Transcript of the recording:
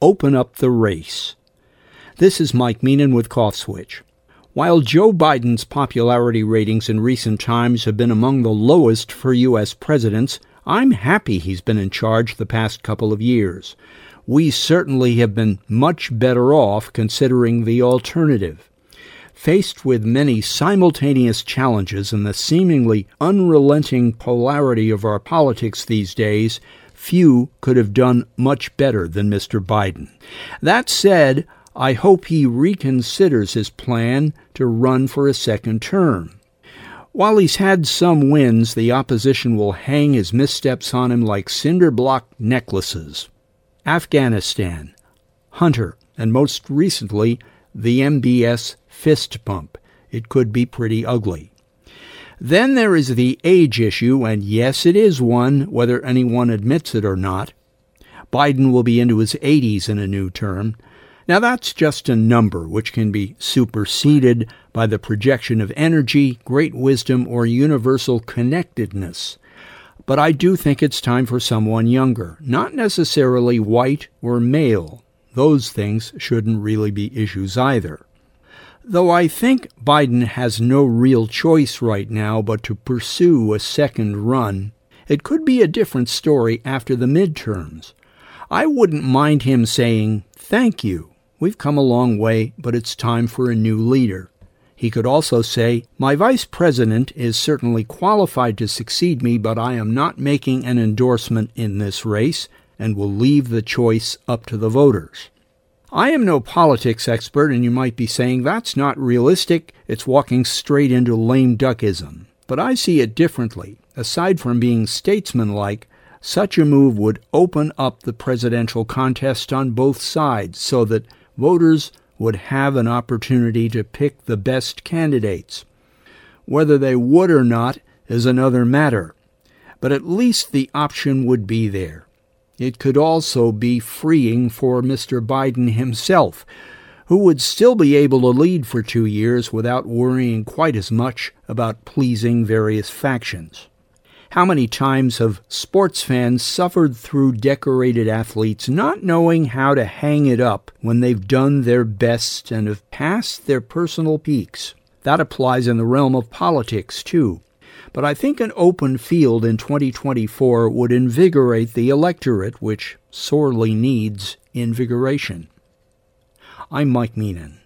Open up the race. This is Mike Meenan with Cough Switch. While Joe Biden's popularity ratings in recent times have been among the lowest for U.S. presidents, I'm happy he's been in charge the past couple of years. We certainly have been much better off considering the alternative. Faced with many simultaneous challenges and the seemingly unrelenting polarity of our politics these days, few could have done much better than Mr. Biden. That said, I hope he reconsiders his plan to run for a second term. While he's had some wins, the opposition will hang his missteps on him like cinder block necklaces. Afghanistan, Hunter, and most recently, the MBS fist bump. It could be pretty ugly. Then there is the age issue, and yes, it is one, whether anyone admits it or not. Biden will be into his 80s in a new term. Now that's just a number which can be superseded by the projection of energy, great wisdom, or universal connectedness. But I do think it's time for someone younger, not necessarily white or male. Those things shouldn't really be issues either. Though I think Biden has no real choice right now but to pursue a second run, it could be a different story after the midterms. I wouldn't mind him saying, "Thank you. We've come a long way, but it's time for a new leader." He could also say, "My vice president is certainly qualified to succeed me, but I am not making an endorsement in this race and will leave the choice up to the voters." I am no politics expert, and you might be saying, "That's not realistic. It's walking straight into lame duckism." But I see it differently. Aside from being statesmanlike, such a move would open up the presidential contest on both sides so that voters would have an opportunity to pick the best candidates. Whether they would or not is another matter, but at least the option would be there. It could also be freeing for Mr. Biden himself, who would still be able to lead for 2 years without worrying quite as much about pleasing various factions. How many times have sports fans suffered through decorated athletes not knowing how to hang it up when they've done their best and have passed their personal peaks? That applies in the realm of politics, too. But I think an open field in 2024 would invigorate the electorate, which sorely needs invigoration. I'm Mike Meenan.